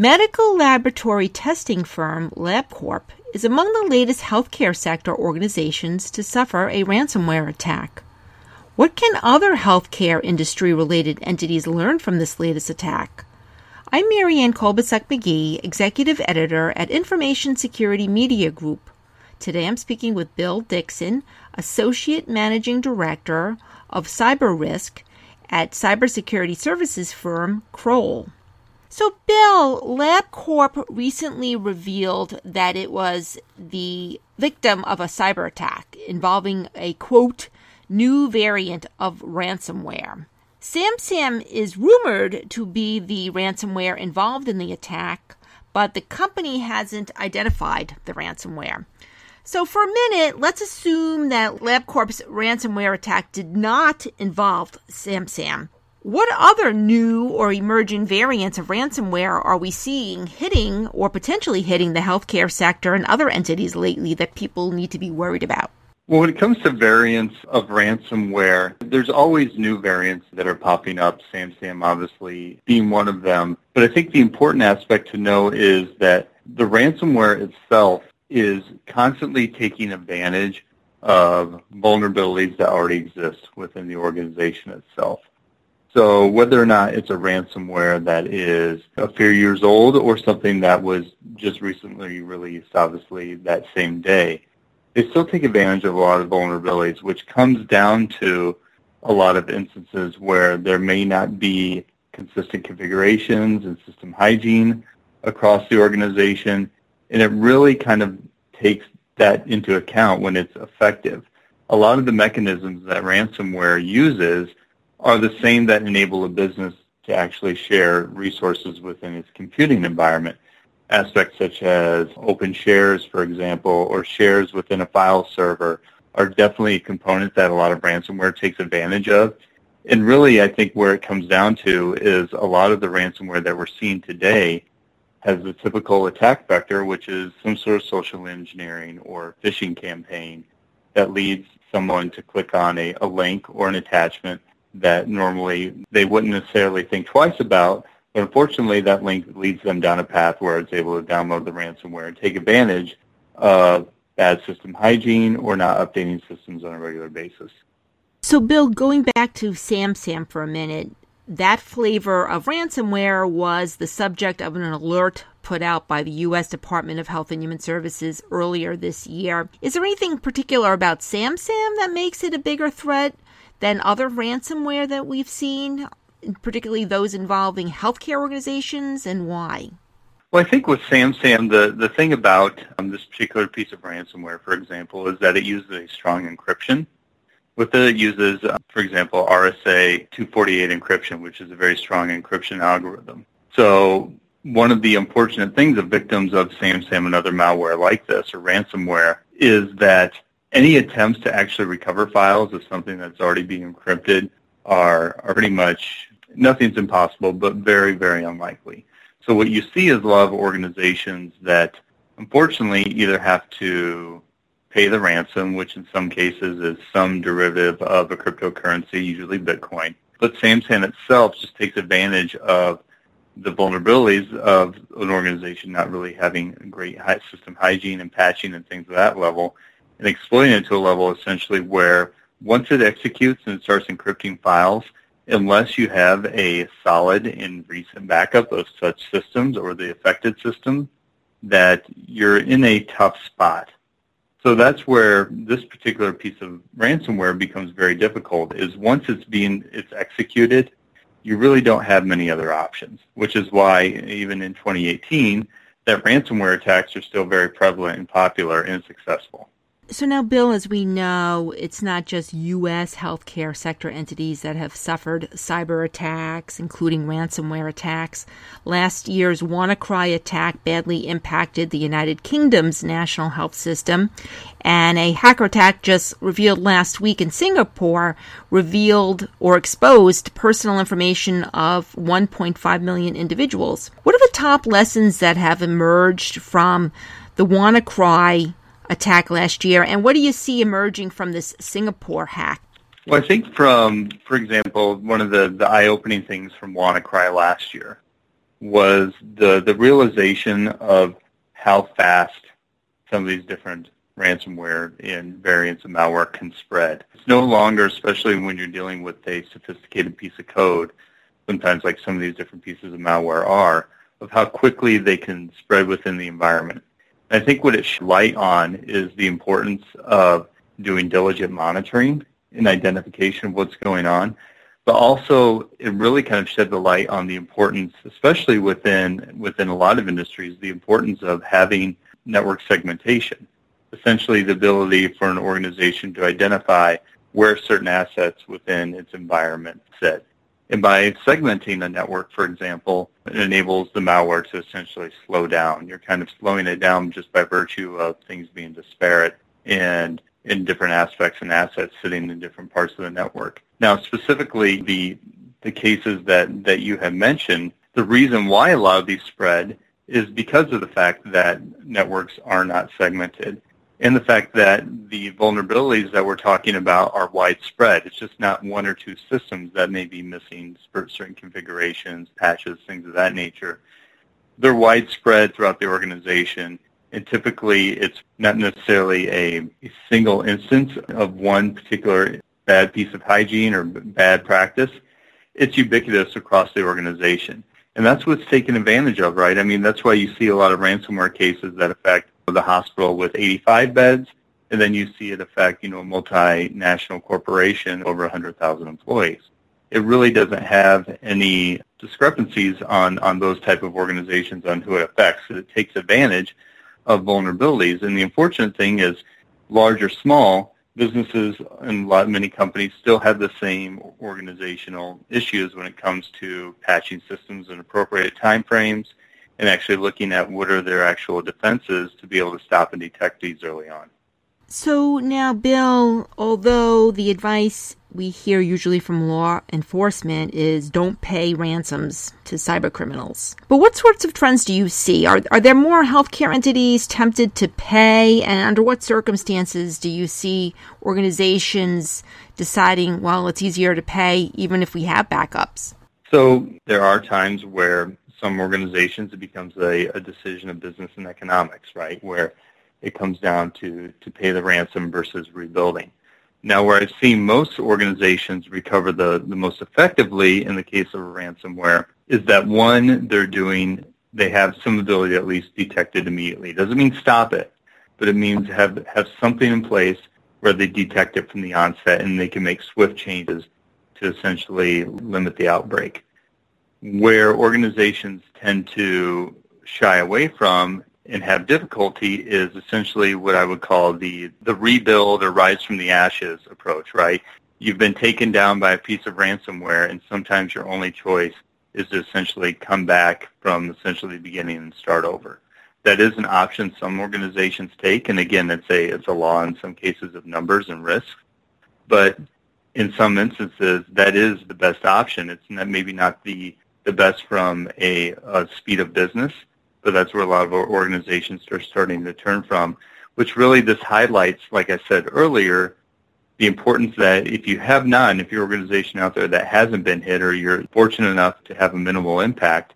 Medical laboratory testing firm LabCorp is among the latest healthcare sector organizations to suffer a ransomware attack. What can other healthcare industry-related entities learn from this latest attack? I'm Marianne Kolbasiak McGee, Executive Editor at Information Security Media Group. Today I'm speaking with Bill Dixon, Associate Managing Director of Cyber Risk at cybersecurity services firm Kroll. So, Bill, LabCorp recently revealed that it was the victim of a cyber attack involving a, quote, new variant of ransomware. SamSam is rumored to be the ransomware involved in the attack, but the company hasn't identified the ransomware. So for a minute, let's assume that LabCorp's ransomware attack did not involve SamSam. What other new or emerging variants of ransomware are we seeing hitting or potentially hitting the healthcare sector and other entities lately that people need to be worried about? Well, when it comes to variants of ransomware, there's always new variants that are popping up, SamSam obviously being one of them. But I think the important aspect to know is that the ransomware itself is constantly taking advantage of vulnerabilities that already exist within the organization itself. So whether or not it's a ransomware that is a few years old or something that was just recently released, obviously, that same day, they still take advantage of a lot of vulnerabilities, which comes down to a lot of instances where there may not be consistent configurations and system hygiene across the organization, and it really kind of takes that into account when it's effective. A lot of the mechanisms that ransomware uses are the same that enable a business to actually share resources within its computing environment. Aspects such as open shares, for example, or shares within a file server are definitely a component that a lot of ransomware takes advantage of. And really, I think where it comes down to is a lot of the ransomware that we're seeing today has the typical attack vector, which is some sort of social engineering or phishing campaign that leads someone to click on a link or an attachment that normally they wouldn't necessarily think twice about. But unfortunately, that link leads them down a path where it's able to download the ransomware and take advantage of bad system hygiene or not updating systems on a regular basis. So, Bill, going back to SamSam for a minute, that flavor of ransomware was the subject of an alert put out by the U.S. Department of Health and Human Services earlier this year. Is there anything particular about SamSam that makes it a bigger threat than other ransomware that we've seen, particularly those involving healthcare organizations, and why? Well, I think with SamSam, the thing about this particular piece of ransomware, for example, is that it uses a strong encryption. With it, it uses, for example, RSA-248 encryption, which is a very strong encryption algorithm. So one of the unfortunate things of victims of SamSam and other malware like this, or ransomware, is that any attempts to actually recover files of something that's already being encrypted are pretty much, nothing's impossible, but very, very unlikely. So what you see is a lot of organizations that unfortunately either have to pay the ransom, which in some cases is some derivative of a cryptocurrency, usually Bitcoin. But SamSam itself just takes advantage of the vulnerabilities of an organization not really having great system hygiene and patching and things of that level, and exploiting it to a level essentially where once it executes and starts encrypting files, unless you have a solid and recent backup of such systems or the affected system, that you're in a tough spot. So that's where this particular piece of ransomware becomes very difficult, is once it's executed, you really don't have many other options, which is why even in 2018, that ransomware attacks are still very prevalent and popular and successful. So now, Bill, as we know, it's not just U.S. healthcare sector entities that have suffered cyber attacks, including ransomware attacks. Last year's WannaCry attack badly impacted the United Kingdom's national health system, and a hacker attack just revealed last week in Singapore exposed personal information of 1.5 million individuals. What are the top lessons that have emerged from the WannaCry attack last year, and what do you see emerging from this Singapore hack? Well, I think for example, one of the eye-opening things from WannaCry last year was the realization of how fast some of these different ransomware and variants of malware can spread. It's no longer, especially when you're dealing with a sophisticated piece of code, sometimes like some of these different pieces of malware are, of how quickly they can spread within the environment. And I think what it should light on is the importance of doing diligent monitoring and identification of what's going on, but also it really kind of shed the light on the importance, especially within a lot of industries, the importance of having network segmentation. Essentially the ability for an organization to identify where certain assets within its environment sit. And by segmenting the network, for example, it enables the malware to essentially slow down. You're kind of slowing it down just by virtue of things being disparate and in different aspects and assets sitting in different parts of the network. Now, specifically, the cases that you have mentioned, the reason why a lot of these spread is because of the fact that networks are not segmented. And the fact that the vulnerabilities that we're talking about are widespread. It's just not one or two systems that may be missing certain configurations, patches, things of that nature. They're widespread throughout the organization, and typically it's not necessarily a single instance of one particular bad piece of hygiene or bad practice. It's ubiquitous across the organization. And that's what's taken advantage of, right? I mean, that's why you see a lot of ransomware cases that affect the hospital with 85 beds, and then you see it affect, a multinational corporation over 100,000 employees. It really doesn't have any discrepancies on those type of organizations on who it affects. So it takes advantage of vulnerabilities. And the unfortunate thing is, large or small, businesses and many companies still have the same organizational issues when it comes to patching systems in appropriate timeframes, and actually looking at what are their actual defenses to be able to stop and detect these early on. So now, Bill, although the advice we hear usually from law enforcement is don't pay ransoms to cyber criminals, but what sorts of trends do you see? Are there more healthcare entities tempted to pay? And under what circumstances do you see organizations deciding, well, it's easier to pay even if we have backups? So there are times where some organizations, it becomes a decision of business and economics, right, where it comes down to pay the ransom versus rebuilding. Now, where I've seen most organizations recover the most effectively in the case of ransomware is that, one, they have some ability to at least detect it immediately. It doesn't mean stop it, but it means have something in place where they detect it from the onset and they can make swift changes to essentially limit the outbreak. Where organizations tend to shy away from and have difficulty is essentially what I would call the rebuild or rise from the ashes approach, right? You've been taken down by a piece of ransomware, and sometimes your only choice is to essentially come back from essentially the beginning and start over. That is an option some organizations take, and again, it's a law in some cases of numbers and risk, but in some instances, that is the best option. It's maybe not the best from a speed of business, but that's where a lot of our organizations are starting to turn from, which really this highlights, like I said earlier, the importance that if you have none, if your organization out there that hasn't been hit or you're fortunate enough to have a minimal impact,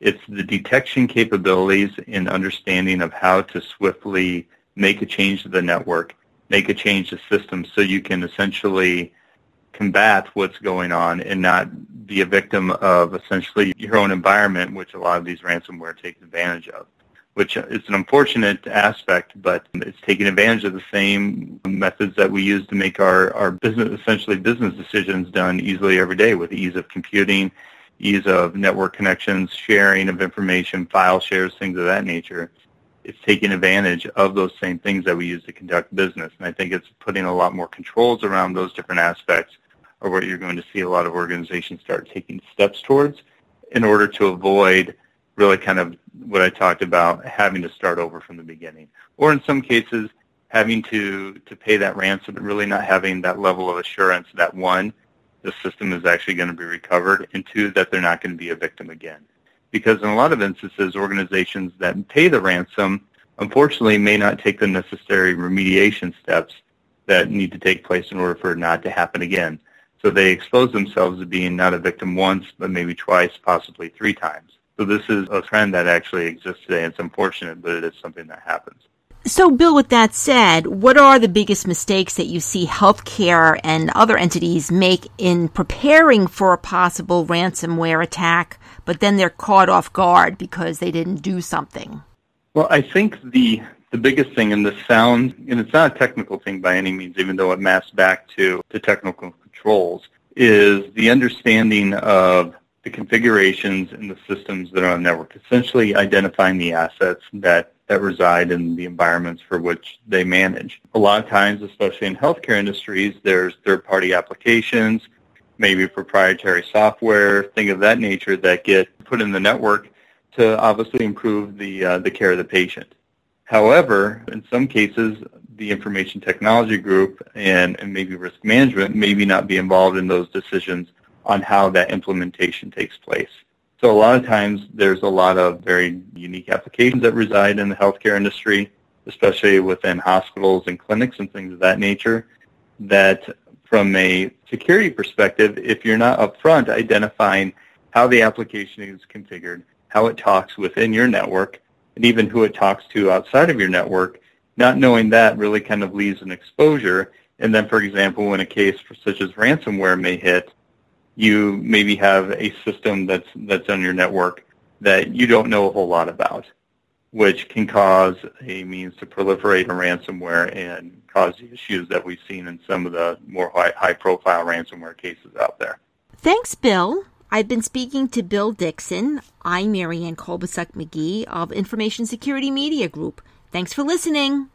it's the detection capabilities and understanding of how to swiftly make a change to the network, make a change to systems so you can essentially combat what's going on and not be a victim of essentially your own environment, which a lot of these ransomware takes advantage of, which is an unfortunate aspect, but it's taking advantage of the same methods that we use to make our business, essentially business decisions done easily every day with ease of computing, ease of network connections, sharing of information, file shares, things of that nature. It's taking advantage of those same things that we use to conduct business. And I think it's putting a lot more controls around those different aspects of what you're going to see a lot of organizations start taking steps towards in order to avoid really kind of what I talked about, having to start over from the beginning. Or in some cases, having to pay that ransom and really not having that level of assurance that, one, the system is actually going to be recovered, and two, that they're not going to be a victim again. Because in a lot of instances, organizations that pay the ransom, unfortunately, may not take the necessary remediation steps that need to take place in order for it not to happen again. So they expose themselves to being not a victim once, but maybe twice, possibly three times. So this is a trend that actually exists today. It's unfortunate, but it is something that happens. So, Bill, with that said, what are the biggest mistakes that you see healthcare and other entities make in preparing for a possible ransomware attack, but then they're caught off guard because they didn't do something? Well, I think the biggest thing, and this sounds, and it's not a technical thing by any means, even though it maps back to technical controls, is the understanding of the configurations in the systems that are on the network, essentially identifying the assets that reside in the environments for which they manage. A lot of times, especially in healthcare industries, there's third-party applications, maybe proprietary software, things of that nature that get put in the network to obviously improve the care of the patient. However, in some cases, the information technology group and maybe risk management maybe not be involved in those decisions on how that implementation takes place. So a lot of times there's a lot of very unique applications that reside in the healthcare industry, especially within hospitals and clinics and things of that nature, that from a security perspective, if you're not upfront identifying how the application is configured, how it talks within your network, and even who it talks to outside of your network, not knowing that really kind of leaves an exposure. And then, for example, when a case such as ransomware may hit, you maybe have a system that's on your network that you don't know a whole lot about, which can cause a means to proliferate a ransomware and cause the issues that we've seen in some of the more high-profile ransomware cases out there. Thanks, Bill. I've been speaking to Bill Dixon. I'm Marianne Kolbasiak McGee of Information Security Media Group. Thanks for listening.